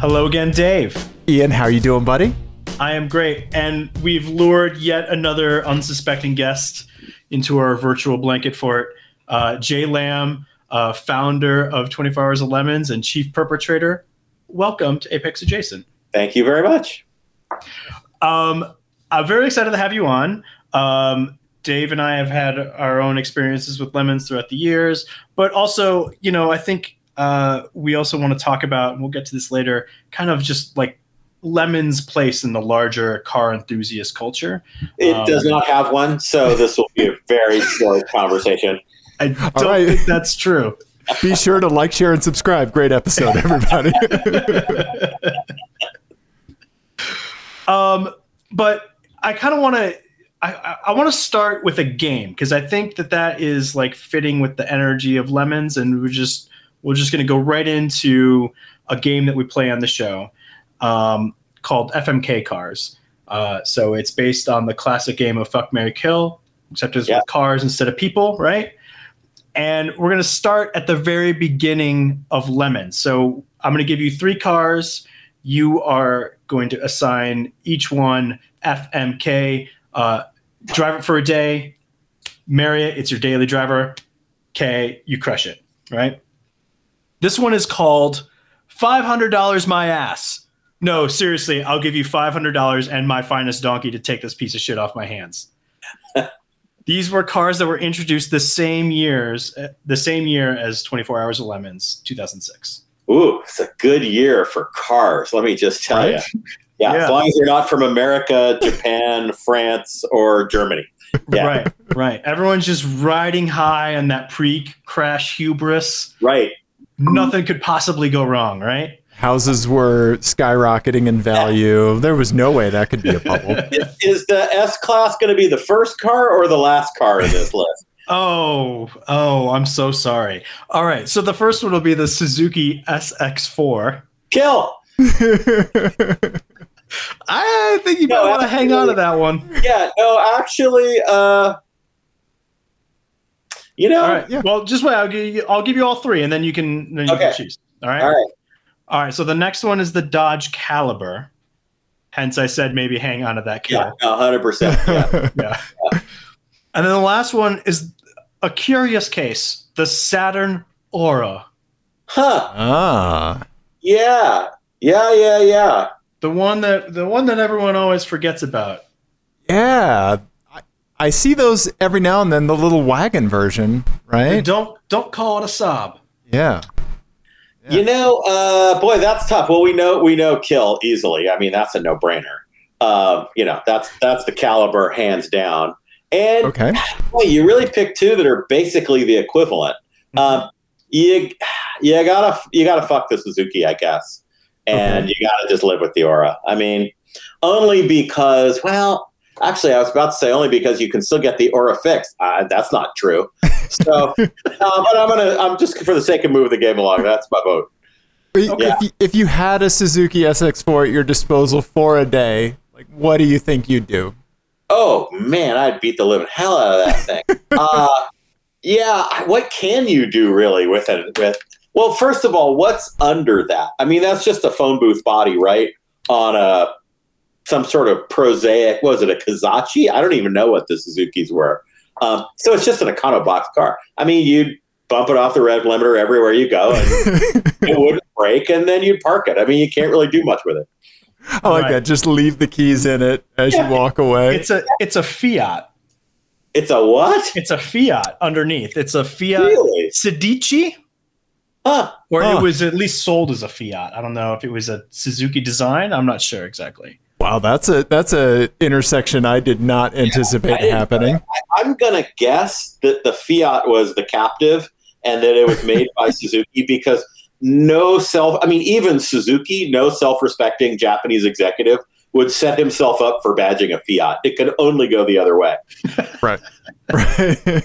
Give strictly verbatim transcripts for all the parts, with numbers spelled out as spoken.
Hello again, Dave. Ian, how are you doing, buddy? I am great. And we've lured yet another unsuspecting guest into our virtual blanket fort. Uh, Jay Lamb, uh, founder of twenty-four hours of Lemons and chief perpetrator. Welcome to Apex Adjacent. Thank you very much. Um, I'm very excited to have you on. Um, Dave and I have had our own experiences with lemons throughout the years, but also, you know, I think uh, we also want to talk about, and we'll get to this later, kind of just like lemons' place in the larger car enthusiast culture. It um, does not have one, so this will be a very short conversation. I don't right. think that's true. Be sure to like, share, and subscribe. Great episode, everybody. um, but I kind of want to, I, I want to start with a game, because I think that that is like fitting with the energy of Lemons, and we're just we're just going to go right into a game that we play on the show um, called F M K Cars. Uh, so it's based on the classic game of Fuck, Marry, Kill, except it's yeah. with cars instead of people, right? And we're going to start at the very beginning of Lemons. So I'm going to give you three cars. You are going to assign each one F M K. Uh, drive it for a day, marry it, it's your daily driver, K, you crush it, right? This one is called five hundred dollars My Ass. No, seriously, I'll give you five hundred dollars and my finest donkey to take this piece of shit off my hands. These were cars that were introduced the same years, the same year as twenty-four hours of Lemons, two thousand six. Ooh, it's a good year for cars, let me just tell right? you. Yeah, yeah, as long as you're not from America, Japan, France, or Germany. Yeah. Right, right. Everyone's just riding high on that pre-crash hubris. Right. Nothing could possibly go wrong, right? Houses were skyrocketing in value. Yeah. There was no way that could be a bubble. Is, is the S-Class going to be the first car or the last car in this list? Oh, oh, I'm so sorry. All right, so the first one will be the Suzuki S X four. Kill! I think you no, might want to hang on to that one. Yeah, no, actually, uh, you know. All right, yeah. Well, just wait. I'll give you, I'll give you all three, and then you can then you okay. can choose. All right? all right, all right. So the next one is the Dodge Caliber. Hence, I said maybe hang on to that. Caliber. Yeah, hundred percent. Yeah. yeah. yeah. And then the last one is a curious case: the Saturn Aura. Huh. Ah. Yeah. Yeah. Yeah. Yeah. The one that the one that everyone always forgets about. Yeah, I, I see those every now and then. The little wagon version, right? And don't don't call it a Saab. Yeah. yeah. You know, uh, boy, that's tough. Well, we know we know Kill easily. I mean, that's a no brainer. Uh, you know, that's that's the Caliber hands down. And okay. boy, you really pick two that are basically the equivalent. Mm-hmm. Um, you you gotta you gotta fuck the Suzuki, I guess. And okay. you got to just live with the Aura. I mean, only because, well, actually, I was about to say only because you can still get the Aura fixed. Uh, that's not true. So, uh, but I'm gonna, I'm just for the sake of moving the game along. That's my vote. Okay. If, you, if you had a Suzuki S X four at your disposal for a day, like, what do you think you'd do? Oh man, I'd beat the living hell out of that thing. uh, yeah, what can you do really with it? With Well, first of all, what's under that? I mean, that's just a phone booth body, right? On a some sort of prosaic, what was it, a Kazachi? I don't even know what the Suzukis were. Um, so it's just an econo box car. I mean, you'd bump it off the rev limiter everywhere you go, and it wouldn't break, and then you'd park it. I mean, you can't really do much with it. I like right. that. Just leave the keys in it as yeah. you walk away. It's a it's a Fiat. It's a what? It's a Fiat underneath. It's a Fiat really? Sedici. Huh. Or huh. it was at least sold as a Fiat. I don't know if it was a Suzuki design. I'm not sure exactly. Wow, that's a that's a intersection I did not anticipate yeah, happening. I, I'm gonna guess that the Fiat was the captive and that it was made by Suzuki because no self. I mean, even Suzuki, no self-respecting Japanese executive would set himself up for badging a Fiat. It could only go the other way. Right. Right.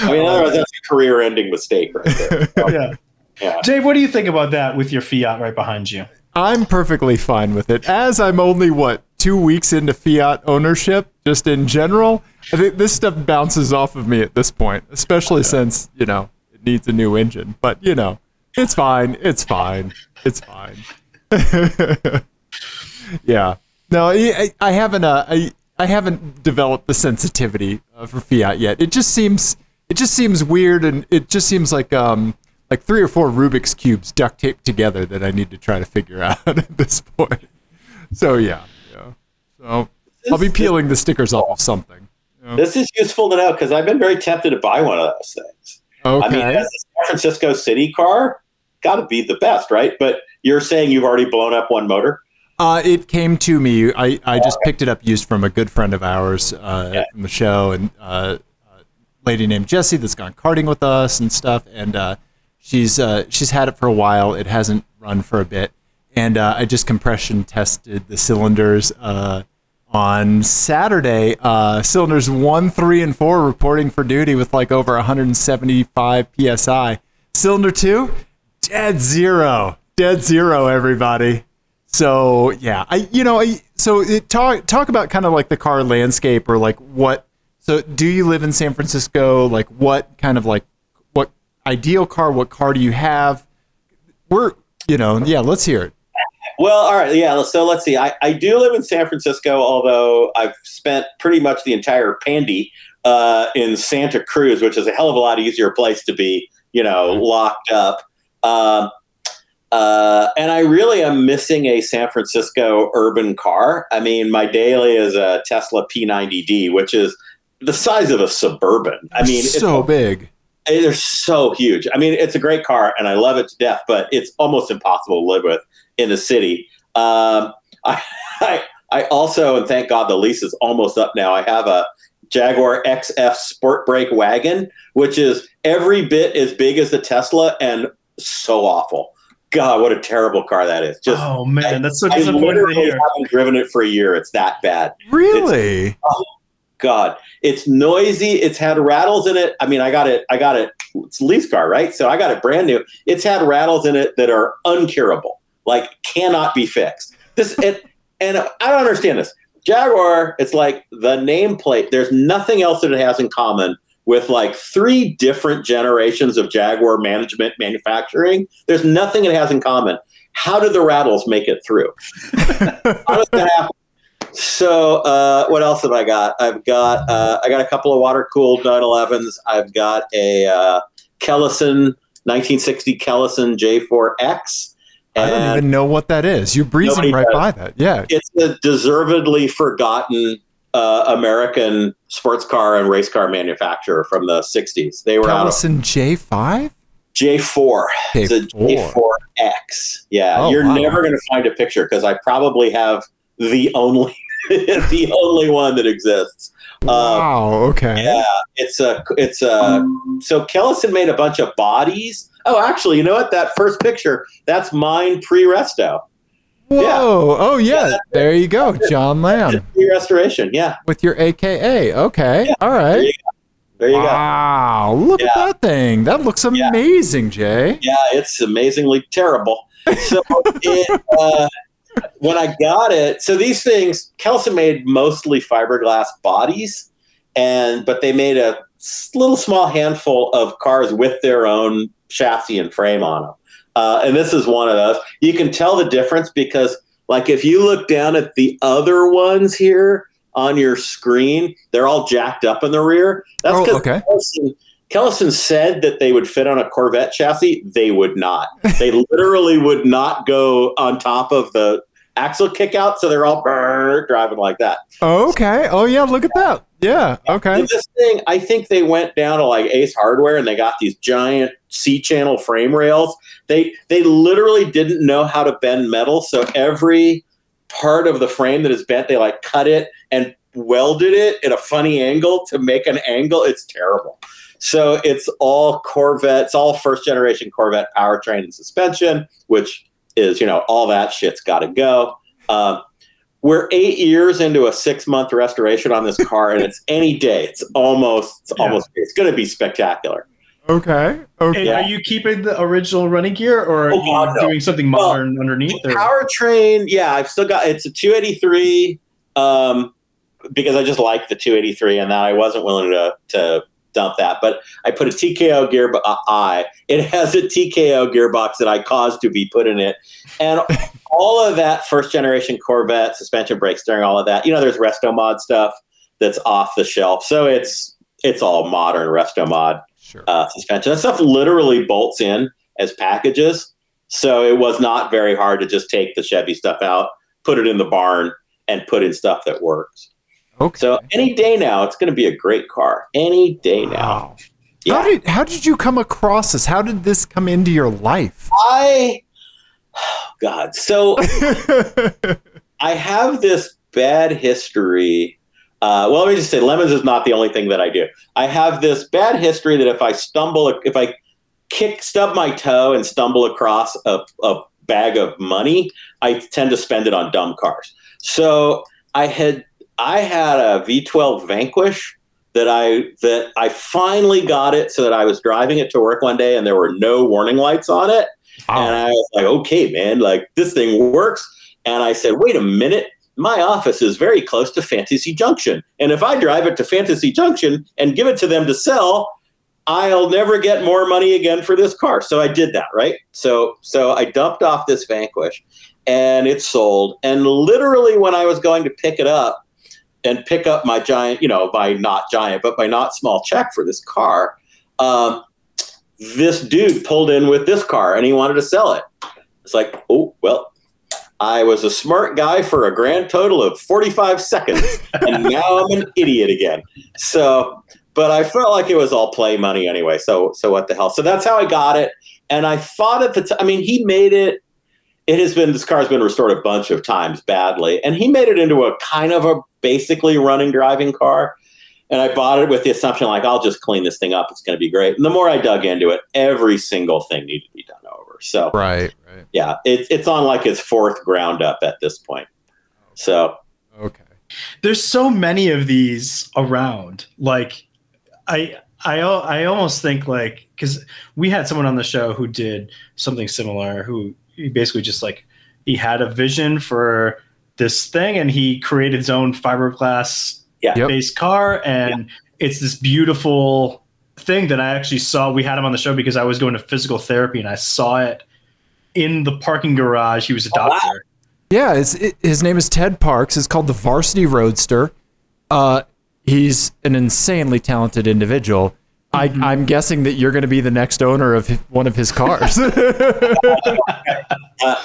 I mean, otherwise that's a career-ending mistake right there. So, yeah. yeah. Dave, what do you think about that with your Fiat right behind you? I'm perfectly fine with it. As I'm only, what, two weeks into Fiat ownership, just in general, I think this stuff bounces off of me at this point, especially yeah. since, you know, it needs a new engine. But, you know, it's fine. It's fine. It's fine. Yeah. No, I, I haven't. Uh, I I haven't developed the sensitivity uh, for Fiat yet. It just seems. It just seems weird, and it just seems like um like three or four Rubik's cubes duct taped together that I need to try to figure out at this point. So yeah, yeah. So I'll be peeling the stickers off of something. Yeah. This is useful to know because I've been very tempted to buy one of those things. Okay. I mean, as a San Francisco city car, got to be the best, right? But you're saying you've already blown up one motor? Uh, it came to me. I, I just okay. picked it up used from a good friend of ours uh, okay. from the show, and uh, a lady named Jessie that's gone karting with us and stuff. And uh, she's uh, she's had it for a while. It hasn't run for a bit. And uh, I just compression tested the cylinders uh, on Saturday. Uh, cylinders one, three, and four reporting for duty with like over one hundred seventy-five P S I. Cylinder two, dead zero. Dead zero, everybody. So yeah, I you know I, so it, talk talk about kind of like the car landscape or like what. So do you live in San Francisco? Like what kind of like what ideal car? What car do you have? We're you know yeah. Let's hear it. Well, all right, yeah. So let's see. I I do live in San Francisco, although I've spent pretty much the entire Pandy uh, in Santa Cruz, which is a hell of a lot easier place to be you know locked up. Um, Uh, and I really am missing a San Francisco urban car. I mean, my daily is a Tesla P ninety D, which is the size of a Suburban. I mean, it's so big. They're so huge. I mean, it's a great car, and I love it to death, but it's almost impossible to live with in the city. Um, I, I, I also, and thank God the lease is almost up now, I have a Jaguar X F Sportbrake wagon, which is every bit as big as the Tesla and so awful. God, what a terrible car that is! Just oh man, I, that's so disappointing. I literally haven't driven it for a year. It's that bad. Really? It's, oh God, it's noisy. It's had rattles in it. I mean, I got it. I got it. It's a lease car, right? So I got it brand new. It's had rattles in it that are uncurable, like cannot be fixed. This it, and I don't understand this Jaguar. It's like the nameplate. There's nothing else that it has in common with like three different generations of Jaguar management manufacturing. There's nothing it has in common. How did the rattles make it through? How does that happen? So uh, what else have I got? I've got uh, I got a couple of water-cooled nine elevens. I've got a uh, Kellison, nineteen sixty Kellison J four X. I don't even know what that is. You're breezing right by that. Yeah. It's a deservedly forgotten Uh, American sports car and race car manufacturer from the sixties. They were Kellison J five? J four. It's a J four X. Yeah. Oh, You're wow. never going to find a picture because I probably have the only the only one that exists. Um, wow. Okay. Yeah. It's a, it's a, um, so Kellison made a bunch of bodies. Oh, actually, you know what? That first picture, that's mine pre-resto. Whoa! Yeah. Oh yeah, yeah there you go, John Lamb. Restoration, yeah. With your A K A, okay, yeah. all right. There you go. There you wow! Go. Look yeah. at that thing. That looks amazing, yeah. Jay. Yeah, it's amazingly terrible. So it, uh, when I got it, so these things, Kellison made mostly fiberglass bodies, and but they made a little small handful of cars with their own chassis and frame on them. Uh, and this is one of those. You can tell the difference because, like, if you look down at the other ones here on your screen, they're all jacked up in the rear. That's because oh, okay. Kellison, Kellison said that they would fit on a Corvette chassis. They would not. They literally would not go on top of the axle kickout, so they're all brrr, driving like that. Oh, okay. Oh, yeah, look at that. Yeah, okay. And this thing, I think they went down to like Ace Hardware and they got these giant C-channel frame rails. They they literally didn't know how to bend metal, so every part of the frame that is bent, they like cut it and welded it at a funny angle to make an angle. It's terrible. So it's all Corvette, it's all first-generation Corvette powertrain and suspension, which is, you know, all that shit's got to go. Um, We're eight years into a six-month restoration on this car, and it's any day. It's almost, it's yeah. almost, it's going to be spectacular. Okay. Okay. And are you keeping the original running gear, or are oh, you God, doing no. something modern well, underneath? Powertrain, yeah, I've still got. It's a two eighty-three um, because I just like the two eighty-three, and that I wasn't willing to to dump that. But I put a T K O gear. Uh, I it has a T K O gearbox that I caused to be put in it, and all of that first generation Corvette suspension, brake, steering, all of that. You know, there's resto mod stuff that's off the shelf, so it's it's all modern resto mod sure. uh, suspension. That stuff literally bolts in as packages, so it was not very hard to just take the Chevy stuff out, put it in the barn, and put in stuff that works. Okay. So any day now, it's going to be a great car. Any day now. Wow. Yeah. How did how did you come across this? How did this come into your life? I, oh God. So I have this bad history. Uh, well, let me just say, lemons is not the only thing that I do. I have this bad history that if I stumble, if I kick, stub my toe and stumble across a, a bag of money, I tend to spend it on dumb cars. So I had. I had a V twelve Vanquish that I that I finally got it so that I was driving it to work one day and there were no warning lights on it. Wow. And I was like, okay, man, like this thing works. And I said, wait a minute, my office is very close to Fantasy Junction. And if I drive it to Fantasy Junction and give it to them to sell, I'll never get more money again for this car. So I did that, right? So so I dumped off this Vanquish and it sold. And literally when I was going to pick it up, and pick up my giant, you know, by not giant, but by not small check for this car, um, this dude pulled in with this car and he wanted to sell it. It's like, oh, well, I was a smart guy for a grand total of forty-five seconds and now I'm an idiot again. So, but I felt like it was all play money anyway. So, so what the hell? So that's how I got it. And I thought at the time, I mean, he made it. It has been, this car has been restored a bunch of times badly. And he made it into a kind of a basically running driving car. And I bought it with the assumption, like, I'll just clean this thing up. It's going to be great. And the more I dug into it, every single thing needed to be done over. So, right, right. Yeah, it, it's on like its fourth ground up at this point. Okay. So, okay. There's so many of these around. Like, I, I, I almost think, like, because we had someone on the show who did something similar who, he basically just like he had a vision for this thing and he created his own fiberglass yeah. based car. And yeah. it's this beautiful thing that I actually saw. We had him on the show because I was going to physical therapy and I saw it in the parking garage. He was a doctor. Oh, wow. Yeah. It's, it, his name is Ted Parks. It's called the Varsity Roadster. Uh, he's an insanely talented individual. I, I'm guessing that you're going to be the next owner of one of his cars. uh,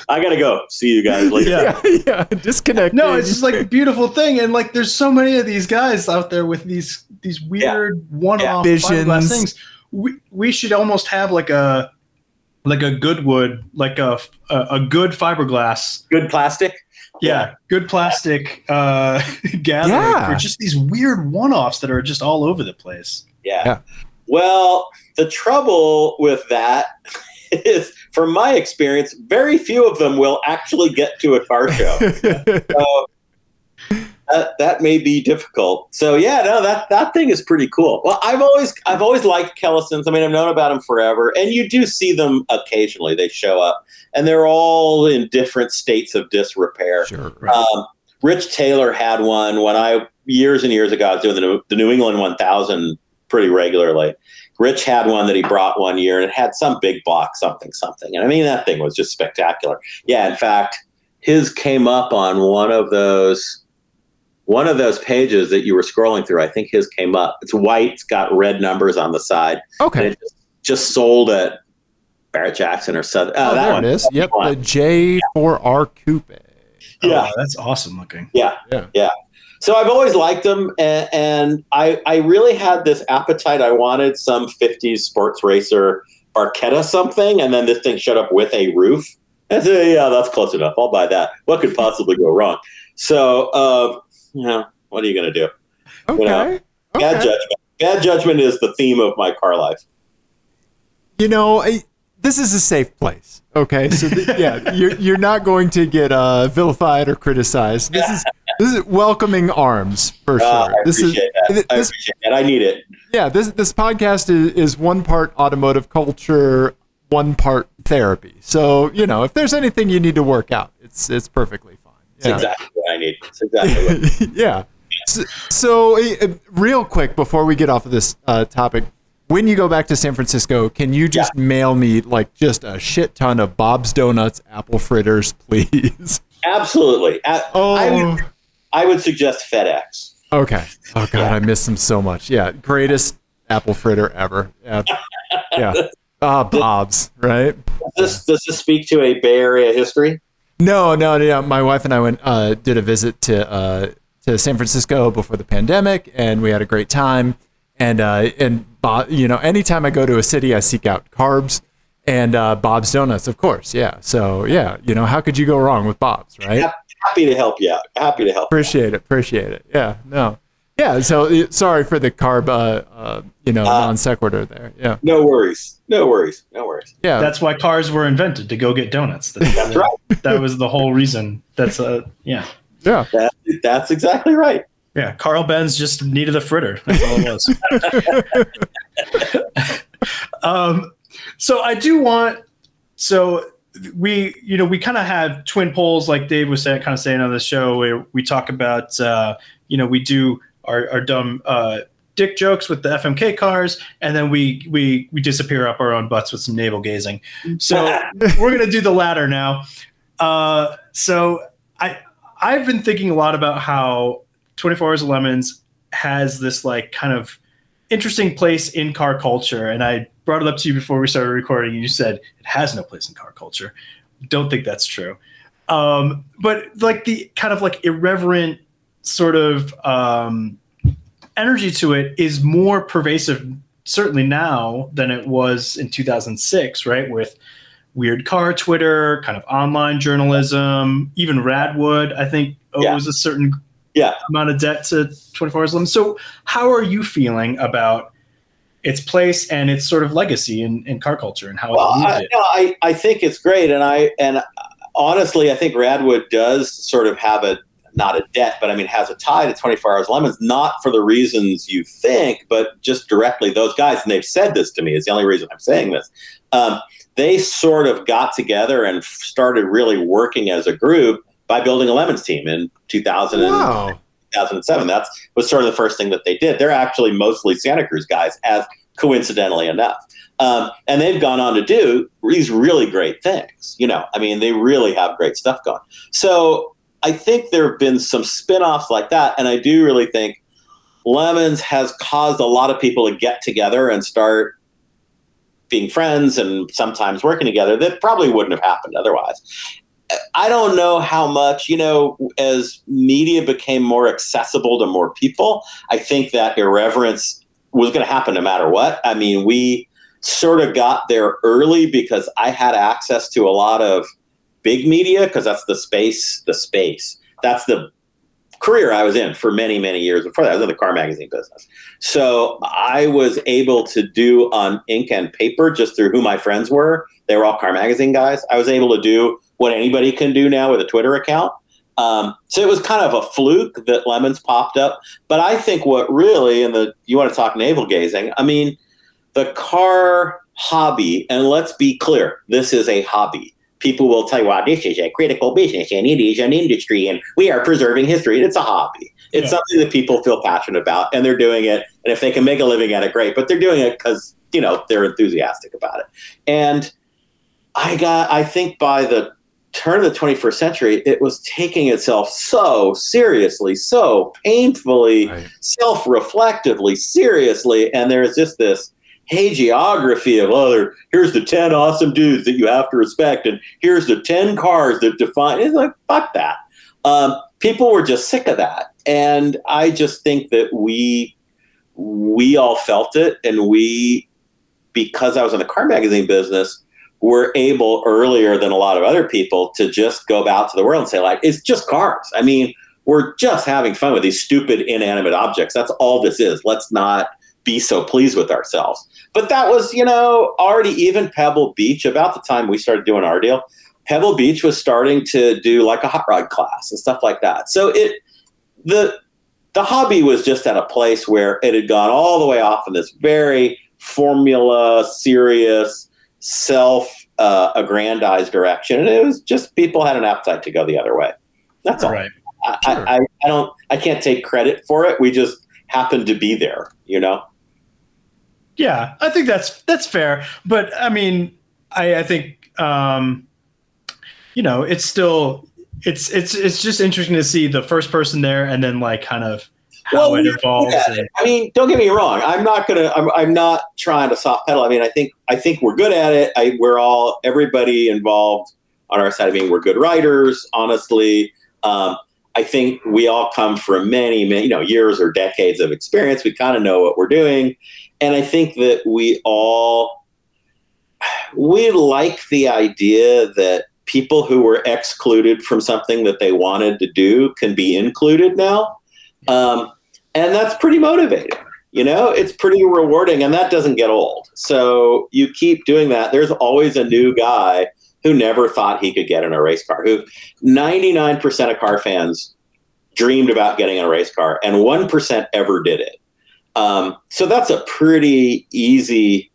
I got to go. See you guys later. Yeah, yeah, disconnect. No, it's just like a beautiful thing. And like, there's so many of these guys out there with these, these weird yeah. one-off yeah. fiberglass things. We, we should almost have like a, like a good wood, like a, a, a good fiberglass. Good plastic. Yeah, yeah. Good plastic uh, gathering yeah. for just these weird one-offs that are just all over the place. Yeah. yeah. Well, the trouble with that is, from my experience, very few of them will actually get to a car show. So that, that may be difficult. So yeah, no, that that thing is pretty cool. Well, I've always I've always liked Kellisons. I mean, I've known about them forever, and you do see them occasionally. They show up, and they're all in different states of disrepair. Sure, right. um, Rich Taylor had one when I years and years ago. I was doing the New, the New England one thousand. Pretty regularly. Rich had one that he brought one year and it had some big block, something, something. And I mean, that thing was just spectacular. Yeah. In fact, his came up on one of those, one of those pages that you were scrolling through. I think his came up. It's white. It's got red numbers on the side. Okay. And it just, just sold at Barrett-Jackson or Southern. Oh, oh that there one. It is. That's yep. One. The J four R Coupe. Yeah. Oh, that's awesome looking. Yeah. Yeah. yeah. So I've always liked them, and, and I, I really had this appetite. I wanted some fifties sports racer Barchetta something, and then this thing showed up with a roof. I said, yeah, that's close enough. I'll buy that. What could possibly go wrong? So, uh, you know, what are you going to do? Okay. You know, bad okay. judgment. Bad judgment is the theme of my car life. You know, I, this is a safe place. Okay, so th yeah, you're you're not going to get uh, vilified or criticized. This is this is welcoming arms for sure. Uh, I this is that. This, I appreciate that. I need it. Yeah, this this podcast is, is one part automotive culture, one part therapy. So you know, if there's anything you need to work out, it's it's perfectly fine. Yeah. It's exactly what I need. It's exactly what I need. yeah. So, so uh, real quick, before we get off of this uh, topic, when you go back to San Francisco, can you just yeah. mail me like just a shit ton of Bob's Donuts apple fritters, please? Absolutely. I, oh. I would, I would suggest FedEx. Okay. Oh, God, yeah. I miss them so much. Yeah, greatest apple fritter ever. Yeah. yeah. Ah, uh, Bob's, right? Does this, does this speak to a Bay Area history? No, no, no. My wife and I went uh, did a visit to uh, to San Francisco before the pandemic, and we had a great time. And uh, and Bob, you know, anytime I go to a city, I seek out carbs and uh, Bob's Donuts, of course. Yeah, so yeah, you know, how could you go wrong with Bob's, right? Happy to help you out. Happy to help. Appreciate it. Appreciate it. Yeah. No. Yeah, so sorry for the carb, uh, uh, you know, uh, non sequitur there. Yeah, no worries, no worries, no worries. Yeah, that's why cars were invented, to go get donuts. That's, that's uh, right. That was the whole reason. That's a uh, yeah, yeah. That, that's exactly right. Yeah, Carl Benz just needed a fritter. That's all it was. um, so I do want so. We, you know, we kind of have twin polls, like Dave was saying, kind of saying on the show, where we talk about, uh, you know, we do our, our dumb uh, dick jokes with the F M K cars, and then we we we disappear up our own butts with some navel gazing. So we're gonna do the latter now. Uh, so I I've been thinking a lot about how twenty-four Hours of Lemons has this like kind of interesting place in car culture, and I brought it up to you before we started recording, and you said it has no place in car culture. Don't think that's true. Um, but like the kind of like irreverent sort of um, energy to it is more pervasive, certainly now, than it was in two thousand six, right? With weird car Twitter, kind of online journalism, even Radwood, I think, yeah. owes a certain yeah. amount of debt to twenty-four Hours of Lemons. So how are you feeling about its place and its sort of legacy in, in car culture and how well, it I, it. No, I, I think it's great. And I, and honestly, I think Radwood does sort of have a, not a debt, but I mean, has a tie to twenty-four Hours of Lemons, not for the reasons you think, but just directly those guys. And they've said this to me, is the only reason I'm saying this. Um, they sort of got together and started really working as a group by building a Lemons team in two thousand. Wow. two thousand seven. That's was sort of the first thing that they did. They're actually mostly Santa Cruz guys, as coincidentally enough. Um, and they've gone on to do these really great things. You know, I mean, they really have great stuff going. So I think there have been some spinoffs like that. And I do really think Lemons has caused a lot of people to get together and start being friends and sometimes working together that probably wouldn't have happened otherwise. I don't know how much, you know, as media became more accessible to more people, I think that irreverence was going to happen no matter what. I mean, we sort of got there early because I had access to a lot of big media because that's the space, the space. That's the career I was in for many, many years before that. I was in the car magazine business. So I was able to do on ink and paper just through who my friends were. They were all car magazine guys. I was able to do what anybody can do now with a Twitter account. Um, so it was kind of a fluke that Lemons popped up. But I think what really, and the you want to talk navel gazing, I mean, the car hobby, and let's be clear, this is a hobby. People will tell you, wow, this is a critical business, and it is an industry, and we are preserving history. And it's a hobby. It's yeah. something that people feel passionate about, and they're doing it. And if they can make a living at it, great. But they're doing it because, you know, they're enthusiastic about it. And I got, I think by the turn of the twenty-first century, it was taking itself so seriously, so painfully, right. self-reflectively, seriously. And there's just this hagiography of, oh, here's the ten awesome dudes that you have to respect, and here's the ten cars that define. It's like, fuck that. Um, people were just sick of that. And I just think that we we all felt it, and we, because I was in the car magazine business, were able earlier than a lot of other people to just go out to the world and say, like, it's just cars. I mean, we're just having fun with these stupid inanimate objects. That's all this is. Let's not be so pleased with ourselves. But that was, you know, already even Pebble Beach, about the time we started doing our deal, Pebble Beach was starting to do like a hot rod class and stuff like that. So it, the, the hobby was just at a place where it had gone all the way off in this very formula, serious, self-aggrandized uh, direction, and it was just people had an appetite to go the other way. That's all. Right. I, sure. I, I don't, I can't take credit for it. We just happened to be there, you know? Yeah, I think that's, that's fair. But I mean, I, I think, um, you know, it's still, it's, it's, it's just interesting to see the first person there and then like kind of how well, it evolves. Yeah. And, I mean, don't get me wrong. I'm not going to, I'm, I'm not trying to soft pedal. I mean, I think, I think we're good at it. I, we're all, everybody involved on our side. I mean, we're good riders, honestly. Um, I think we all come from many, many, you know, years or decades of experience. We kind of know what we're doing. And I think that we all, we like the idea that people who were excluded from something that they wanted to do can be included now. Um, and that's pretty motivating, you know, it's pretty rewarding, and that doesn't get old. So you keep doing that. There's always a new guy who never thought he could get in a race car, who ninety-nine percent of car fans dreamed about getting in a race car, and one percent ever did it. Um, so that's a pretty easy,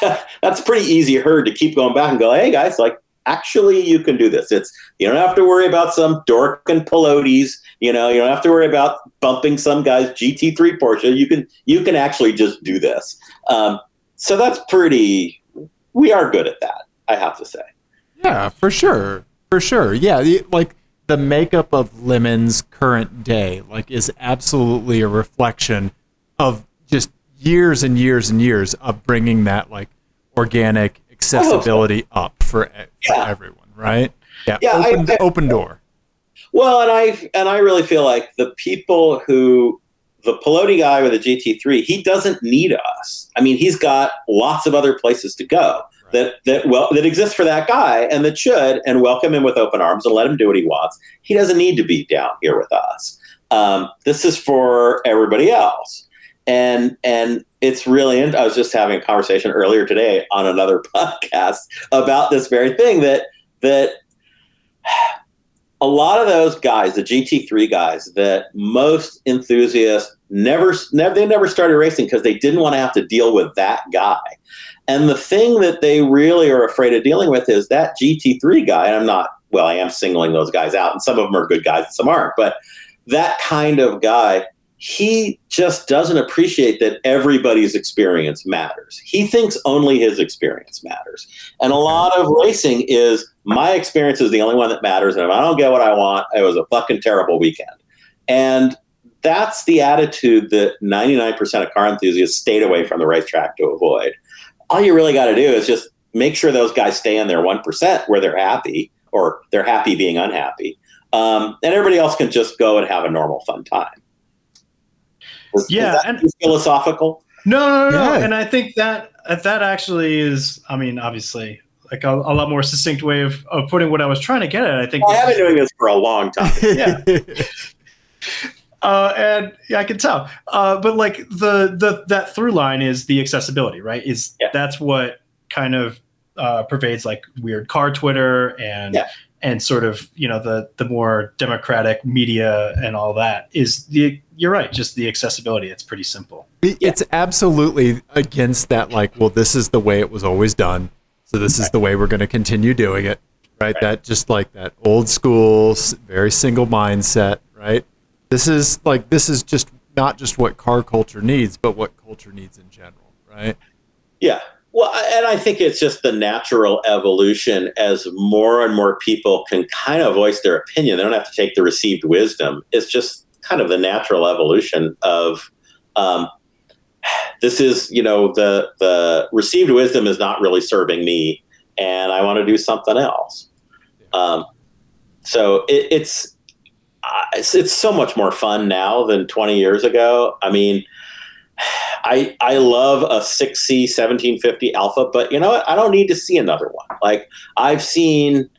that's a pretty easy herd to keep going back and go, hey guys, like, actually you can do this. It's, you don't have to worry about some dork and pelotes, you know, you don't have to worry about bumping some guy's G T three Porsche. You can, you can actually just do this. Um, so that's pretty, we are good at that, I have to say. Yeah, for sure. For sure. Yeah, the, like the makeup of Lemons current day like is absolutely a reflection of just years and years and years of bringing that like organic accessibility so. up for, for yeah. everyone, right? Yeah, yeah open, I, I, open door. Well, and I and I really feel like the people who the Pelotti guy with the G T three, he doesn't need us. I mean, he's got lots of other places to go. That that well that exists for that guy, and that should, and welcome him with open arms and let him do what he wants. He doesn't need to be down here with us. Um, this is for everybody else, and and it's really. I was just having a conversation earlier today on another podcast about this very thing that that a lot of those guys, the G T three guys, that most enthusiasts never never they never started racing because they didn't want to have to deal with that guy. And the thing that they really are afraid of dealing with is that G T three guy, and I'm not, well, I am singling those guys out, and some of them are good guys and some aren't, but that kind of guy, he just doesn't appreciate that everybody's experience matters. He thinks only his experience matters. And a lot of racing is, my experience is the only one that matters, and if I don't get what I want, it was a fucking terrible weekend. And that's the attitude that ninety-nine percent of car enthusiasts stayed away from the racetrack to avoid. All you really got to do is just make sure those guys stay in their one percent where they're happy, or they're happy being unhappy. Um, and everybody else can just go and have a normal, fun time. Is, yeah. Is that and, philosophical? No, no, no. Yeah. And I think that that actually is, I mean, obviously, like a, a lot more succinct way of, of putting what I was trying to get at. I think well, I have been doing this for a long time. Yeah. Uh, and yeah, I can tell. Uh, but like the, the, that through line is the accessibility, right? Is yeah. that's what kind of, uh, pervades like weird car Twitter and, yeah. and sort of, you know, the, the more democratic media and all that is the, you're right. Just the accessibility. It's pretty simple. It's yeah. absolutely against that. Like, well, this is the way it was always done. So this right. is the way we're going to continue doing it. Right? right. That just like that old school, very single mindset, right? This is like this is just not just what car culture needs, but what culture needs in general, right? Yeah. Well, and I think it's just the natural evolution as more and more people can kind of voice their opinion. They don't have to take the received wisdom. It's just kind of the natural evolution of um, this is, you know, the the received wisdom is not really serving me, and I want to do something else. Um, so it, it's. Uh, it's, it's so much more fun now than twenty years ago. I mean, I I love a six C seventeen fifty Alpha, but you know what? I don't need to see another one. Like I've seen,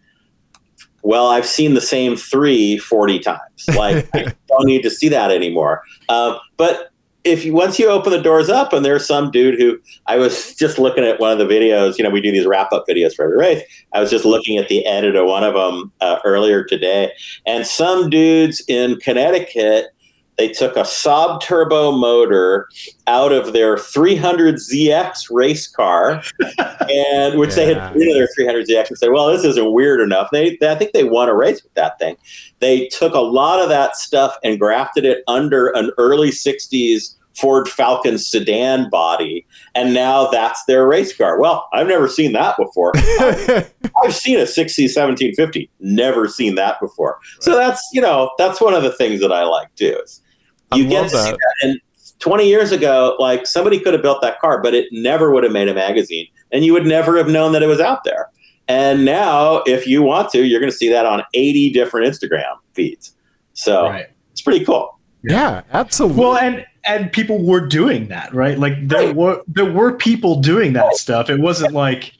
well, I've seen the same three forty times. Like I don't need to see that anymore. Uh, but if you, once you open the doors up and there's some dude who I was just looking at one of the videos, you know, we do these wrap up videos for every race. I was just looking at the edit of one of them uh, earlier today, and some dudes in Connecticut, They took a Saab turbo motor out of their three hundred Z X race car, and which yeah. they had, you know, their three hundred Z X, and said, well, this isn't weird enough. They, they, I think they won a race with that thing. They took a lot of that stuff and grafted it under an early sixties Ford Falcon sedan body, and now that's their race car. Well, I've never seen that before. I've, I've seen a sixty seventeen fifty, never seen that before. Right. So that's, you know, that's one of the things that I like too. Is you I get to that. see that. And twenty years ago, like, somebody could have built that car, but it never would have made a magazine, and you would never have known that it was out there. And now, if you want to, you're going to see that on eighty different Instagram feeds. So right. it's pretty cool. Yeah, absolutely. Well, and and people were doing that, right? Like, there right. were there were people doing that right. stuff. It wasn't like,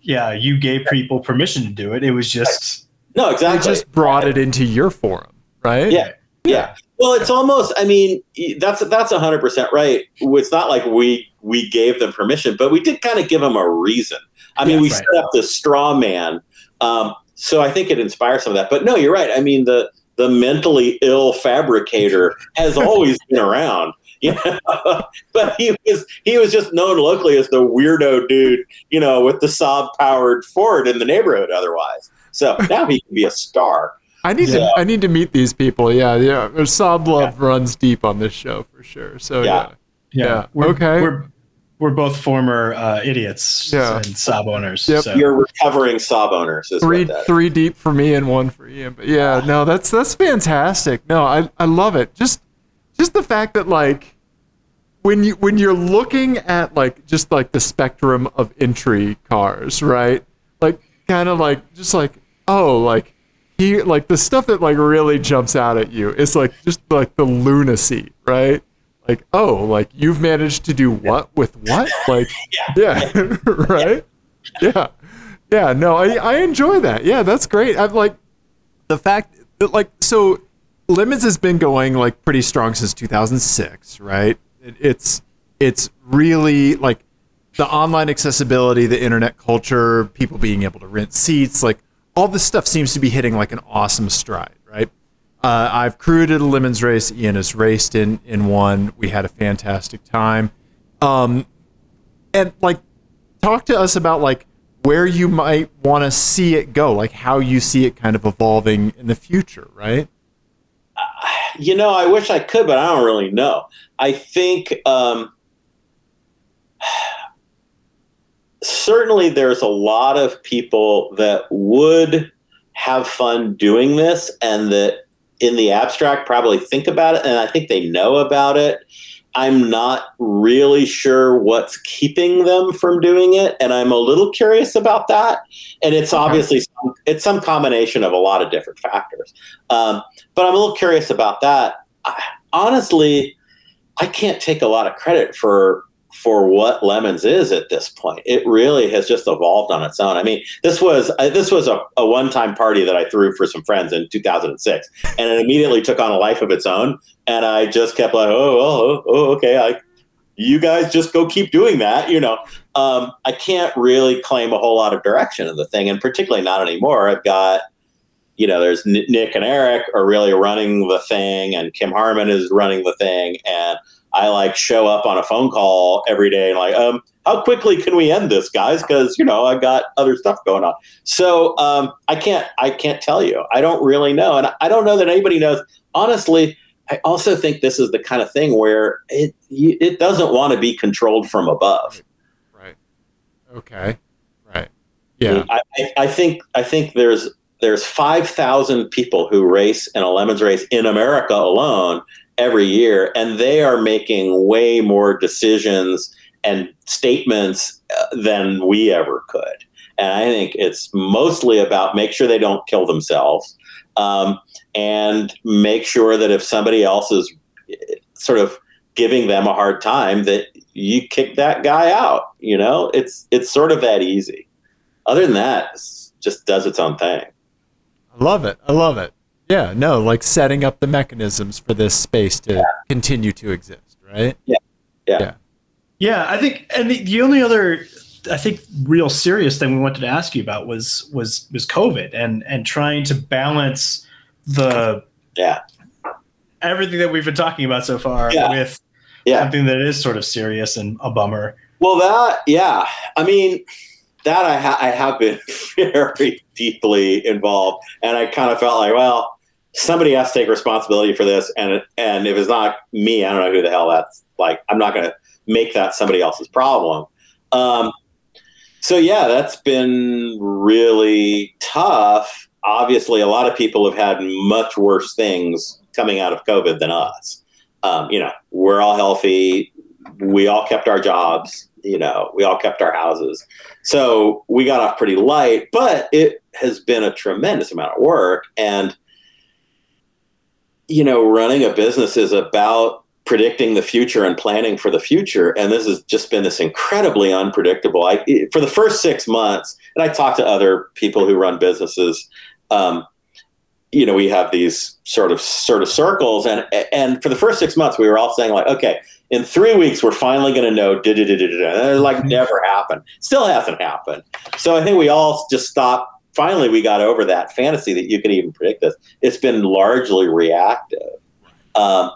yeah, you gave people permission to do it. It was just no, exactly. You just brought it into your forum, right? Yeah, yeah. yeah. Well, it's almost. I mean, that's that's a hundred percent right. It's not like we we gave them permission, but we did kind of give them a reason. I mean, yeah, we right. set up this straw man. Um, so I think it inspires some of that. But no, you're right. I mean, the the mentally ill fabricator has always been around. You know? But he was he was just known locally as the weirdo dude, you know, with the Saab-powered Ford in the neighborhood otherwise. So now he can be a star. I need so. to I need to meet these people. Yeah, yeah. Saab love yeah. runs deep on this show for sure. So yeah. Yeah. yeah. yeah. We're, okay. We're we're both former uh, idiots yeah. and Saab owners. Yep. So. You're recovering Saab owners. Is three three is. deep for me and one for Ian. But yeah, yeah, no, that's that's fantastic. No, I I love it. Just Just the fact that, like, when you when you're looking at, like, just like the spectrum of entry cars, right? Like, kind of like just like oh, like he like the stuff that like really jumps out at you is like just like the lunacy, right? Like, oh, like you've managed to do what with what? Like, yeah, yeah. right? Yeah, yeah. No, I I enjoy that. Yeah, that's great. I've like the fact that like so. Lemons has been going like pretty strong since two thousand six, right? It, it's it's really like the online accessibility, the internet culture, people being able to rent seats, like all this stuff seems to be hitting like an awesome stride, right? Uh, I've crewed at a Lemons race. Ian has raced in in one. We had a fantastic time. Um, and like, talk to us about like where you might want to see it go, like how you see it kind of evolving in the future, right? You know, I wish I could, but I don't really know. I think um, certainly there's a lot of people that would have fun doing this and that in the abstract probably think about it, and I think they know about it. I'm not really sure what's keeping them from doing it, and I'm a little curious about that. And it's okay. obviously some, it's some combination of a lot of different factors. Um, but I'm a little curious about that. I, honestly, I can't take a lot of credit for for what Lemons is at this point. It really has just evolved on its own. I mean, this was uh, this was a, a one-time party that I threw for some friends in two thousand six, and it immediately took on a life of its own. And I just kept like, oh, oh, oh okay, I, you guys just go keep doing that, you know. Um, I can't really claim a whole lot of direction of the thing, and particularly not anymore. I've got, you know, there's Nick and Eric are really running the thing, and Kim Harmon is running the thing, and I like show up on a phone call every day and like, um, how quickly can we end this, guys? Because, you know, I've got other stuff going on. So um, I can't I can't tell you. I don't really know. And I don't know that anybody knows. Honestly, I also think this is the kind of thing where it it doesn't want to be controlled from above. Right. Okay. Right. Yeah. I, I, I think I think there's there's five thousand people who race in a Lemons race in America alone every year, and they are making way more decisions and statements than we ever could. And I think it's mostly about make sure they don't kill themselves, um, and make sure that if somebody else is sort of giving them a hard time, that you kick that guy out. You know, it's it's sort of that easy. Other than that, it just does its own thing. I love it. I love it. Yeah, no, like setting up the mechanisms for this space to yeah. continue to exist, right? Yeah. yeah, yeah, yeah. I think, and the, the only other, I think, real serious thing we wanted to ask you about was was was COVID and and trying to balance the yeah everything that we've been talking about so far yeah. with yeah. something that is sort of serious and a bummer. Well, that, yeah. I mean, that I, ha I have been very deeply involved. And I kind of felt like, well, somebody has to take responsibility for this. And, and if it's not me, I don't know who the hell that's like. I'm not going to make that somebody else's problem. Um, so, yeah, that's been really tough. Obviously, a lot of people have had much worse things coming out of COVID than us. Um, you know, we're all healthy. We all kept our jobs. You know, we all kept our houses. So we got off pretty light, but it has been a tremendous amount of work. And, you know, running a business is about predicting the future and planning for the future. And this has just been this incredibly unpredictable. I, for the first six months, and I talked to other people who run businesses, um, you know, we have these sort of sort of circles. And, and for the first six months, we were all saying like, okay, in three weeks, we're finally going to know. Da, da, da, da, da. It like never happened. Still hasn't happened. So I think we all just stopped. Finally, we got over that fantasy that you can even predict this. It's been largely reactive. Um,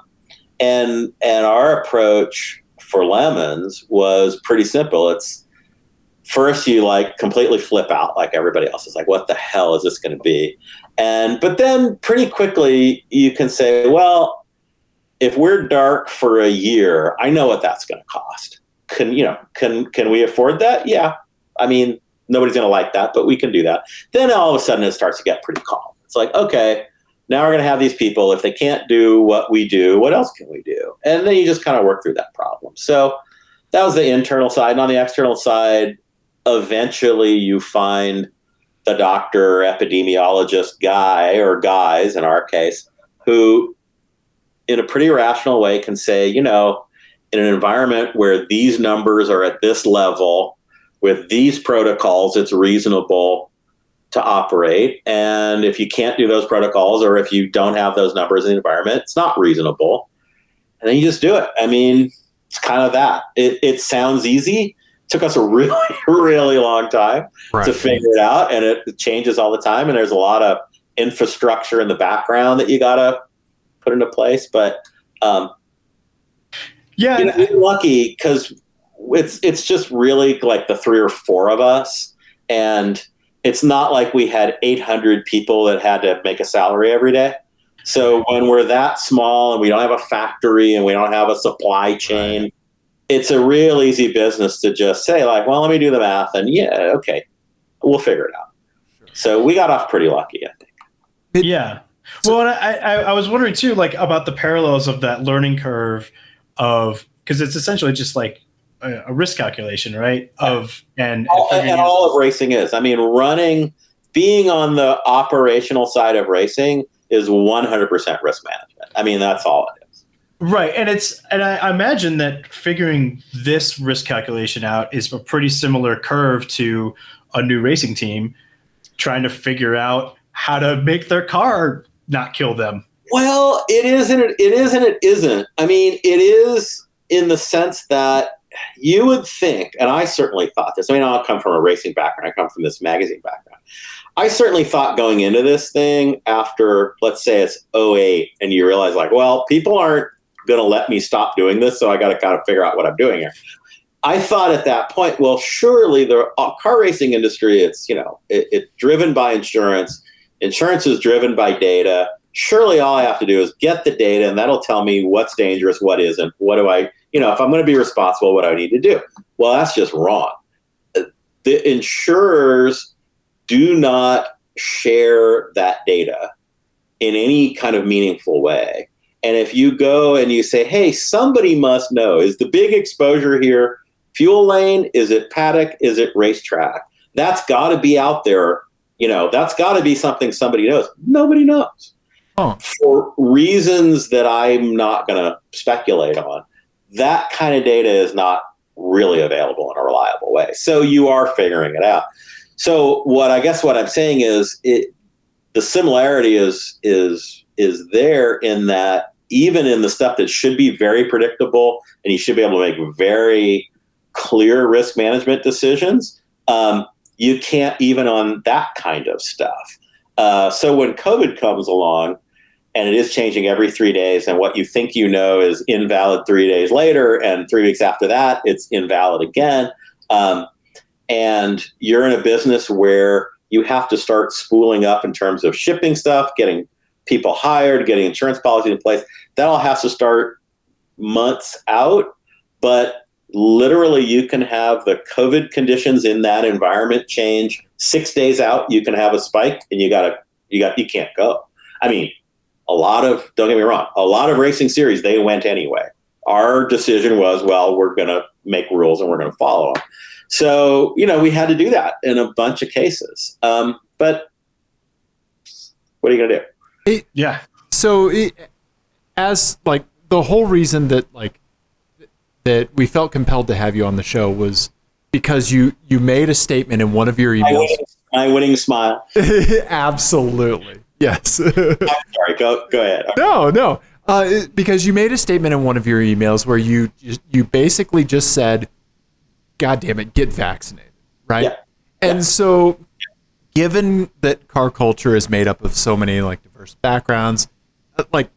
and, and our approach for Lemons was pretty simple. It's first you like completely flip out like everybody else is like, what the hell is this going to be? And, but then pretty quickly you can say, well, if we're dark for a year, I know what that's going to cost. Can, you know, can, can we afford that? Yeah. I mean, nobody's going to like that, but we can do that. Then all of a sudden it starts to get pretty calm. It's like, okay, now we're going to have these people. If they can't do what we do, what else can we do? And then you just kind of work through that problem. So that was the internal side. And on the external side, eventually you find the doctor, epidemiologist guy or guys in our case, who in a pretty rational way can say, you know, in an environment where these numbers are at this level, with these protocols, it's reasonable to operate. And if you can't do those protocols or if you don't have those numbers in the environment, it's not reasonable. And then you just do it. I mean, it's kind of that. It, it sounds easy. It took us a really, really long time right. to figure it out. And it changes all the time. And there's a lot of infrastructure in the background that you got to put into place. But um, yeah, you know, we're lucky because it's it's just really like the three or four of us, and it's not like we had eight hundred people that had to make a salary every day. So when we're that small and we don't have a factory and we don't have a supply chain, right. it's a real easy business to just say like, well, let me do the math and yeah, okay, we'll figure it out. Sure. So we got off pretty lucky, I think. Yeah. So well, I, I, I was wondering too, like about the parallels of that learning curve of, because it's essentially just like, a risk calculation, right? Of and all, and, and all of racing is. I mean, running, being on the operational side of racing is one hundred percent risk management. I mean, that's all it is. Right, and it's and I, I imagine that figuring this risk calculation out is a pretty similar curve to a new racing team trying to figure out how to make their car not kill them. Well, it is and it, it is and it isn't. I mean, it is in the sense that you would think, and I certainly thought this, I mean, I'll come from a racing background. I come from this magazine background. I certainly thought going into this thing after, let's say it's oh eight, and you realize like, well, people aren't going to let me stop doing this, so I got to kind of figure out what I'm doing here. I thought at that point, well, surely the car racing industry, it's, you know, it, it's driven by insurance. Insurance is driven by data. Surely all I have to do is get the data, and that'll tell me what's dangerous, what isn't, what do I, you know, if I'm going to be responsible, what do I need to do? Well, that's just wrong. The insurers do not share that data in any kind of meaningful way. And if you go and you say, hey, somebody must know, is the big exposure here fuel lane? Is it paddock? Is it racetrack? That's got to be out there. You know, that's got to be something somebody knows. Nobody knows. Oh. For reasons that I'm not going to speculate on, that kind of data is not really available in a reliable way. So you are figuring it out. So what I guess what I'm saying is it, the similarity is, is, is there in that even in the stuff that should be very predictable and you should be able to make very clear risk management decisions, um, you can't even on that kind of stuff. Uh, so when COVID comes along, And it is changing every three days. And what you think you know is invalid three days later. And three weeks after that, it's invalid again. Um, and you're in a business where you have to start spooling up in terms of shipping stuff, getting people hired, getting insurance policies in place. That all has to start months out. But literally, you can have the COVID conditions in that environment change. Six days out, you can have a spike, and you gotta, you got, you can't go. I mean, a lot of, don't get me wrong, a lot of racing series, they went anyway. Our decision was, well, we're going to make rules and we're going to follow them. So, you know, we had to do that in a bunch of cases. Um, but what are you going to do? It, yeah. So it, as like the whole reason that like that we felt compelled to have you on the show was because you, you made a statement in one of your emails. My winning, my winning smile. Absolutely. Yes. I'm sorry. Go, go ahead. Right. No, no. Uh, because you made a statement in one of your emails where you you basically just said, "God damn it, get vaccinated," right? Yeah. And yeah. So, given that car culture is made up of so many like diverse backgrounds, like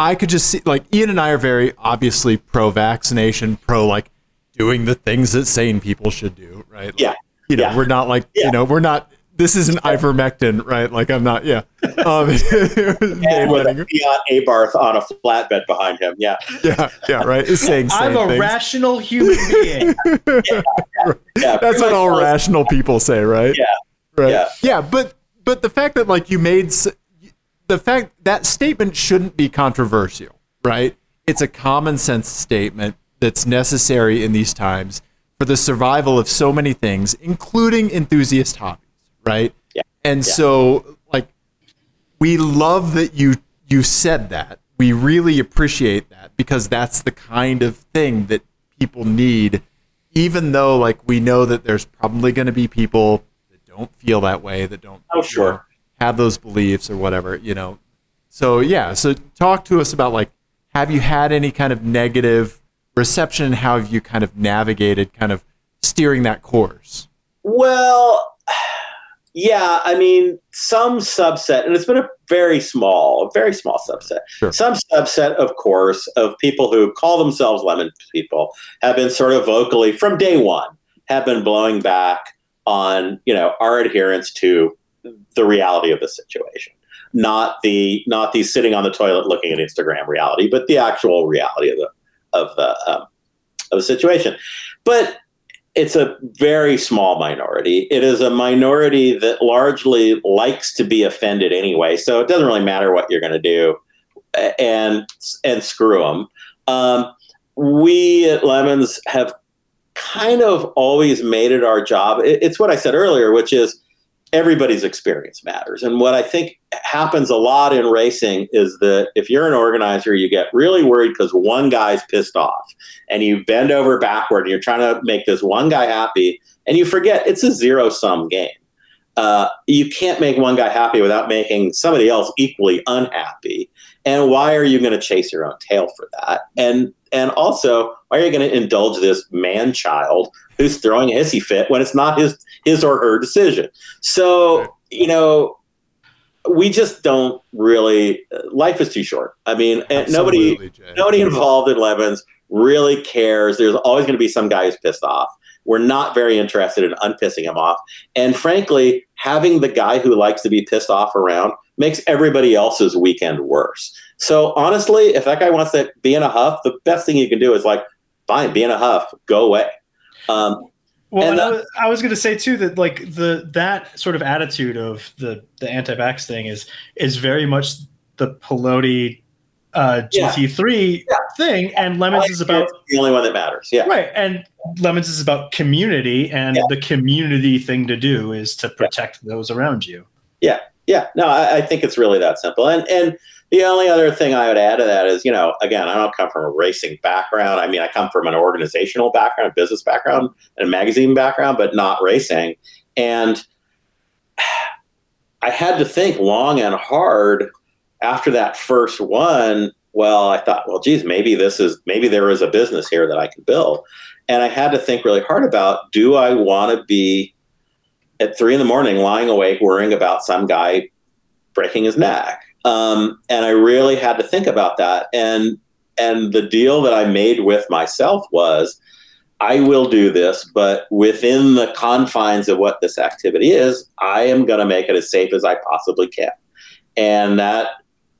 I could just see like Ian and I are very obviously pro-vaccination, pro like doing the things that sane people should do, right? Like, yeah. You know, yeah. we're not like yeah. you know, we're not. This is an ivermectin, right? Like I'm not, yeah. Um, and with a Fiat Abarth on a flatbed behind him, yeah. Yeah, yeah, right. It's saying I'm a things. rational human being. yeah, yeah, yeah, That's what all rational people say, right? Yeah, right. Yeah. yeah, but but the fact that like you made, the fact that statement shouldn't be controversial, right? It's a common sense statement that's necessary in these times for the survival of so many things, including enthusiast hobbies. Right. Yeah. And yeah. so like we love that you you said that. We really appreciate that because that's the kind of thing that people need, even though like we know that there's probably going to be people that don't feel that way, that don't oh, sure. have those beliefs or whatever, you know. So yeah, so talk to us about like have you had any kind of negative reception? How have you kind of navigated kind of steering that course? Well, yeah, I mean, some subset, and it's been a very small, very small subset. Sure. Some subset, of course, of people who call themselves lemon people have been sort of vocally, from day one, have been blowing back on, you know, our adherence to the reality of the situation. Not the not the sitting on the toilet looking at Instagram reality, but the actual reality of the of the um, of the situation. But it's a very small minority. It is a minority that largely likes to be offended anyway, so it doesn't really matter what you're going to do, and and screw them. Um, we at Lemons have kind of always made it our job. It, it's what I said earlier, which is everybody's experience matters. And what I think happens a lot in racing is that if you're an organizer, you get really worried because one guy's pissed off and you bend over backward and you're trying to make this one guy happy and you forget it's a zero-sum game. Uh, you can't make one guy happy without making somebody else equally unhappy. And why are you going to chase your own tail for that? And and also, why are you going to indulge this man-child who's throwing a hissy fit when it's not his his or her decision? So, you know, we just don't really – life is too short. I mean, nobody Jay. nobody involved in Lemons really cares. There's always going to be some guy who's pissed off. We're not very interested in unpissing him off. And frankly, having the guy who likes to be pissed off around makes everybody else's weekend worse. So honestly, if that guy wants to be in a huff, the best thing you can do is like, fine, be in a huff, go away. Um, well, and, uh, and I was, I was going to say too that like the that sort of attitude of the the anti-vax thing is is very much the Pelotti uh, G T three yeah. thing, and Lemons is about the only one that matters. Yeah, right. And Lemons is about community, and yeah. the community thing to do is to protect yeah. those around you. Yeah, yeah. No, I, I think it's really that simple, and and. The only other thing I would add to that is, you know, again, I don't come from a racing background. I mean, I come from an organizational background, a business background, and a magazine background, but not racing. And I had to think long and hard after that first one. Well, I thought, well, geez, maybe this is, maybe there is a business here that I can build. And I had to think really hard about, do I want to be at three in the morning lying awake worrying about some guy breaking his neck? Um, and I really had to think about that. And, and the deal that I made with myself was, I will do this, but within the confines of what this activity is, I am going to make it as safe as I possibly can. And that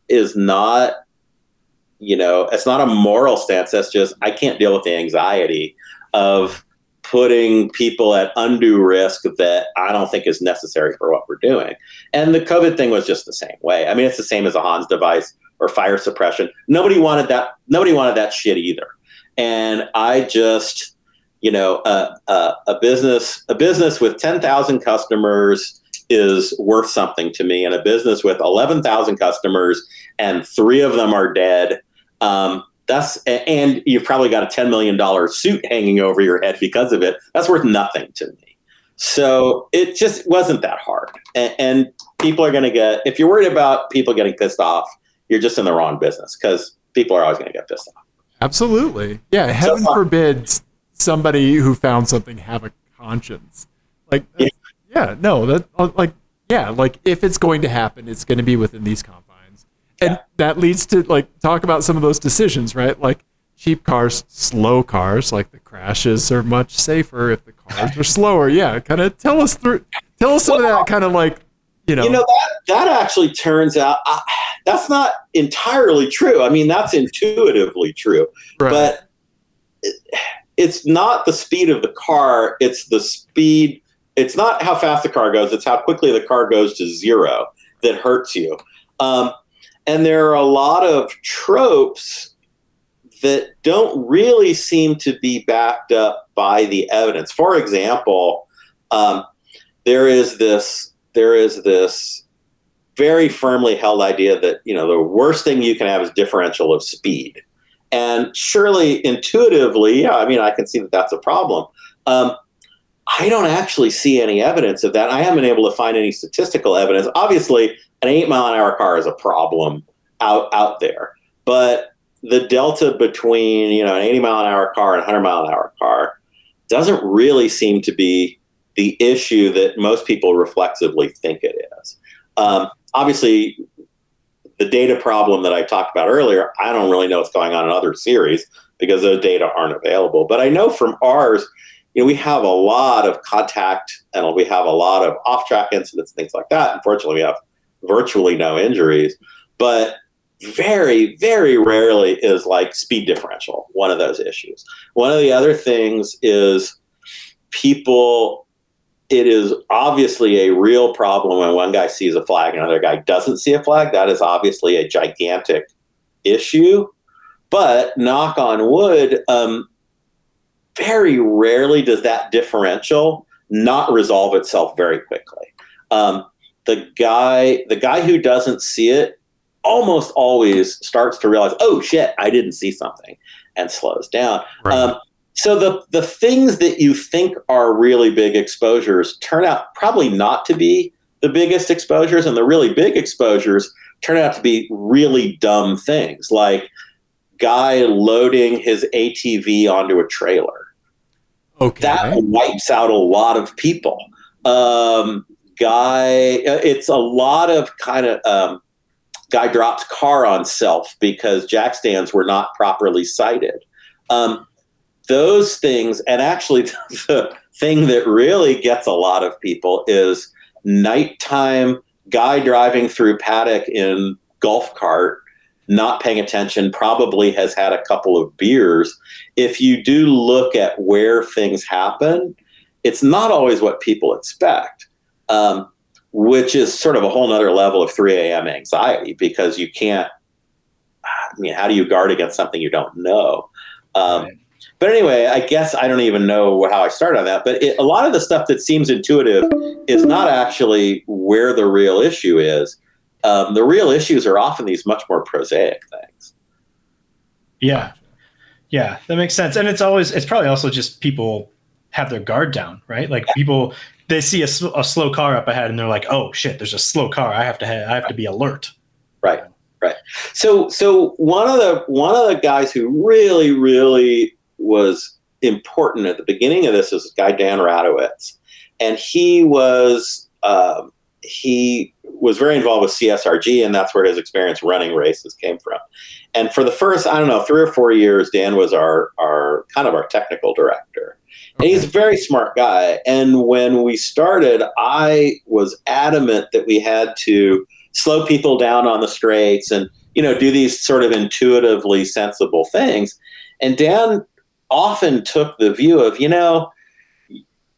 is not, you know, it's not a moral stance. That's just, I can't deal with the anxiety of putting people at undue risk that I don't think is necessary for what we're doing. And the COVID thing was just the same way. I mean, it's the same as a Hans device or fire suppression. Nobody wanted that. Nobody wanted that shit either. And I just, you know, uh, uh, a business, a business with ten thousand customers is worth something to me, and a business with eleven thousand customers and three of them are dead. Um, that's, and you've probably got a ten million dollar suit hanging over your head because of it. That's worth nothing to me. So it just wasn't that hard. And, and people are going to get, if you're worried about people getting pissed off, you're just in the wrong business, because people are always going to get pissed off. Absolutely. Yeah. Heaven so, forbid somebody who found something have a conscience. Like, yeah. Yeah, no, that like, yeah, like if it's going to happen, it's going to be within these confines. And yeah. That leads to like, talk about some of those decisions, right? Like cheap cars, slow cars, like the crashes are much safer if the cars are slower. Yeah. Kind of tell us through, tell us some well, of that kind of like, you know, you know, that, that actually turns out uh, that's not entirely true. I mean, that's intuitively true, right. But it, it's not the speed of the car. It's the speed. It's not how fast the car goes. It's how quickly the car goes to zero that hurts you. Um, and there are a lot of tropes that don't really seem to be backed up by the evidence. For example, um, there is this, there is this very firmly held idea that, you know, the worst thing you can have is differential of speed. And surely intuitively, yeah, I mean, I can see that that's a problem. Um, I don't actually see any evidence of that. I haven't been able to find any statistical evidence. Obviously, an eight mile an hour car is a problem out out there, but the delta between, you know, an eighty mile an hour car and a hundred mile an hour car doesn't really seem to be the issue that most people reflexively think it is. Um, obviously, the data problem that I talked about earlier, I don't really know what's going on in other series because those data aren't available. But I know from ours, you know, we have a lot of contact and we have a lot of off-track incidents, things like that. Unfortunately, we have virtually no injuries, but very, very rarely is like speed differential one of those issues. One of the other things is people, it is obviously a real problem when one guy sees a flag and another guy doesn't see a flag. That is obviously a gigantic issue, but knock on wood, um, very rarely does that differential not resolve itself very quickly. Um, the guy, the guy who doesn't see it almost always starts to realize, oh shit, I didn't see something, and slows down. Right. Um, so the, the things that you think are really big exposures turn out probably not to be the biggest exposures, and the really big exposures turn out to be really dumb things, like guy loading his A T V onto a trailer. Okay. That wipes out a lot of people. Um, guy, it's a lot of kind of, um, guy drops car on self because jack stands were not properly sighted. Um, those things, and actually the thing that really gets a lot of people is nighttime guy driving through paddock in golf cart, not paying attention, probably has had a couple of beers. If you do look at where things happen, it's not always what people expect, um, which is sort of a whole nother level of three a m anxiety, because you can't, I mean, how do you guard against something you don't know? Um, right. But anyway, I guess I don't even know how I started on that, but it, a lot of the stuff that seems intuitive is not actually where the real issue is. Um, the real issues are often these much more prosaic things. Yeah. Yeah, that makes sense. And it's always, it's probably also just people have their guard down, right? Like yeah. people, they see a, sl- a slow car up ahead and they're like, oh shit, there's a slow car. I have to, ha- I have to be alert. Right. Right. So, so one of the, one of the guys who really, really was important at the beginning of this is this guy, Dan Radowitz. And he was, um, he was very involved with C S R G, and that's where his experience running races came from. And for the first, I don't know, three or four years, Dan was our, our kind of our technical director. And he's a very smart guy. And when we started, I was adamant that we had to slow people down on the straights and, you know, do these sort of intuitively sensible things. And Dan often took the view of, you know,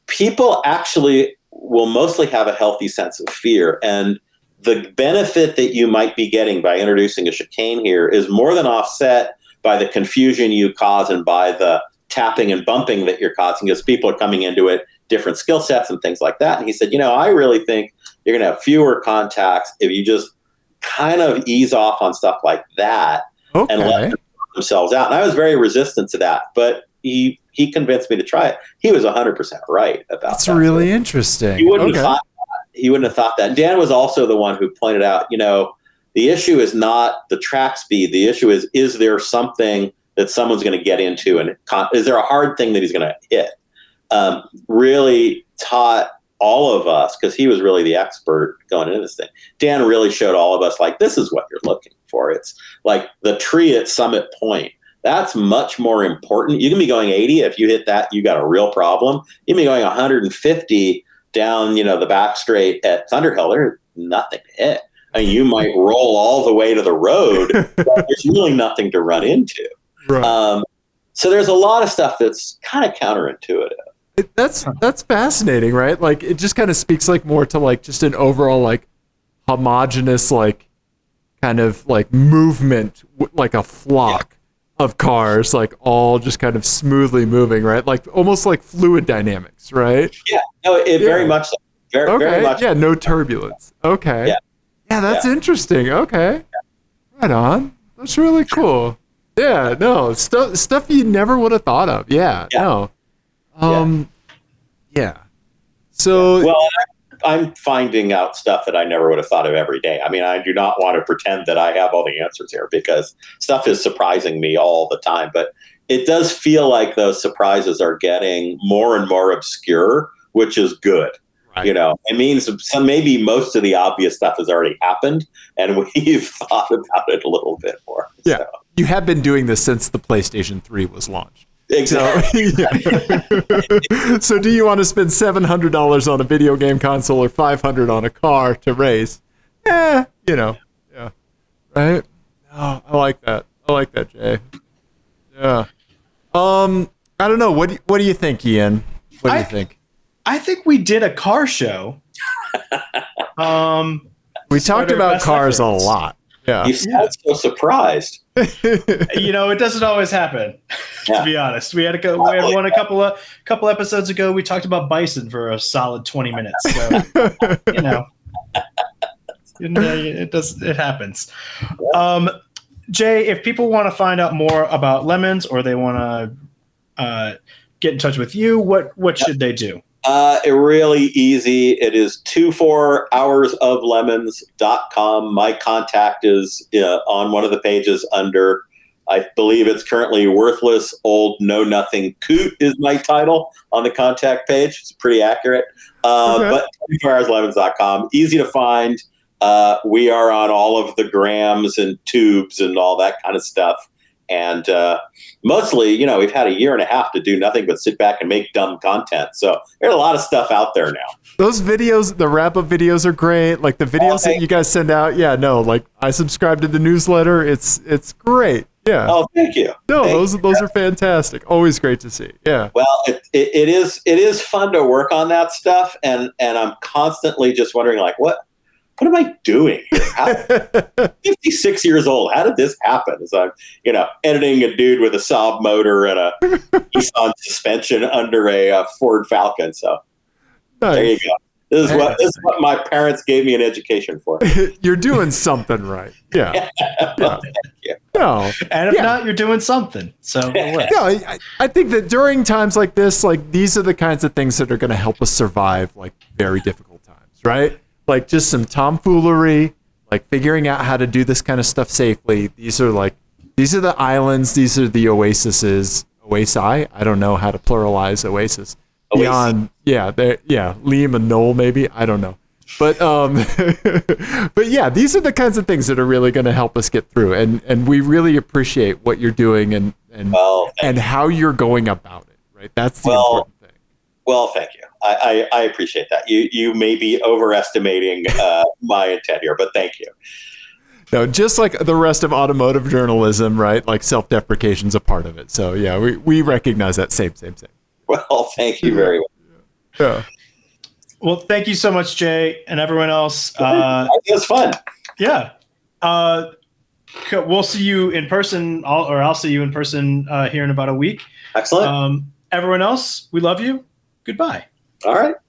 people actually will mostly have a healthy sense of fear. And the benefit that you might be getting by introducing a chicane here is more than offset by the confusion you cause and by the tapping and bumping that you're causing, because people are coming into it, different skill sets and things like that. And he said, you know, I really think you're going to have fewer contacts if you just kind of ease off on stuff like that okay. and let them themselves out. And I was very resistant to that, but he he convinced me to try it. He was one hundred percent right about That's that. That's really interesting. He wouldn't, okay. have thought that. he wouldn't have thought that. Dan was also the one who pointed out, you know, the issue is not the track speed. The issue is, is there something that someone's going to get into, and con is there a hard thing that he's going to hit? Um, really taught all of us, because he was really the expert going into this thing. Dan really showed all of us, like, this is what you're looking for. It's like the tree at Summit Point. That's much more important. You can be going eighty. If you hit that, you got a real problem. You can be going one hundred fifty down, you know, the back straight at Thunderhill. There's nothing to hit. I mean, you might roll all the way to the road, but there's really nothing to run into. Right. Um, so there's a lot of stuff that's kind of counterintuitive. It, that's that's fascinating, right? Like, it just kind of speaks like more to like just an overall like homogenous like kind of like movement, like a flock yeah. of cars, like all just kind of smoothly moving, right? Like almost like fluid dynamics, right? Yeah, no, it yeah. very much, so. very, okay. very much. Yeah, no turbulence. Okay. Yeah, yeah that's yeah. interesting. Okay, yeah. right on. That's really cool. Yeah, no stuff stuff you never would have thought of. Yeah, yeah. no. Um, yeah. yeah. So yeah. well, I'm finding out stuff that I never would have thought of every day. I mean, I do not want to pretend that I have all the answers here, because stuff is surprising me all the time. But it does feel like those surprises are getting more and more obscure, which is good. Right. You know, it means some maybe most of the obvious stuff has already happened, and we've thought about it a little bit more. Yeah, so. You have been doing this since the PlayStation three was launched. Exactly. So, yeah. So do you want to spend seven hundred dollars on a video game console or five hundred dollars on a car to race? Eh, you know. Yeah. Right? Oh, I like that. I like that, Jay. Yeah. Um, I don't know. What do you, what do you think, Ian? What do I, you think? I think we did a car show. um, we talked about cars a lot. Yeah. You sound yeah. so surprised. You know, it doesn't always happen. Yeah. To be honest, we had a go. We had one a couple of couple episodes ago. We talked about bison for a solid twenty minutes. So you know, it does. It happens. Um, Jay, if people want to find out more about Lemons, or they want to uh, get in touch with you, what what should they do? Uh, it really easy. It is twenty-four hours of lemons dot com. My contact is uh, on one of the pages under, I believe it's currently Worthless Old Know Nothing Coot is my title on the contact page. It's pretty accurate. Uh, okay. But twenty-four hours lemons dot com, easy to find. Uh, we are on all of the grams and tubes and all that kind of stuff. And uh, mostly, you know, we've had a year and a half to do nothing but sit back and make dumb content. So there's a lot of stuff out there now. Those videos, the wrap-up videos are great. Like the videos oh, that you guys send out. Yeah, no, like I subscribe to the newsletter. It's it's great. Yeah. Oh, thank you. No, thank those you. those are fantastic. Always great to see. Yeah. Well, it, it it is it is fun to work on that stuff, and and I'm constantly just wondering, like, what. What am I doing? How, fifty-six years old. How did this happen? So I'm, you know, editing a dude with a Saab motor and a Nissan suspension under a, a Ford Falcon. So nice. There you go. This is what this is what my parents gave me an education for. You're doing something right. Yeah. yeah. Well, thank you. No. And if yeah. not, you're doing something. So no, I, I think that during times like this, like these are the kinds of things that are going to help us survive like very difficult times, right? Like just some tomfoolery, like figuring out how to do this kind of stuff safely. These are like, these are the islands. These are the oases, oasi. I don't know how to pluralize oasis. Oasis. Beyond, yeah, yeah, Liam and Noel maybe. I don't know. But um, but yeah, these are the kinds of things that are really going to help us get through, and and we really appreciate what you're doing and and well, and you. how you're going about it. Right, that's the well, important thing. Well, thank you. I, I I appreciate that. You you may be overestimating uh, my intent here, but thank you. No, just like the rest of automotive journalism, right? Like self-deprecation is a part of it. So yeah, we we recognize that. Same, same, same. Well, thank you very much. Yeah. Well, thank you so much, Jay, and everyone else. Uh, it was fun. Yeah. Uh, we'll see you in person, I'll, or I'll see you in person uh, here in about a week. Excellent. Um, everyone else, we love you. Goodbye. All right.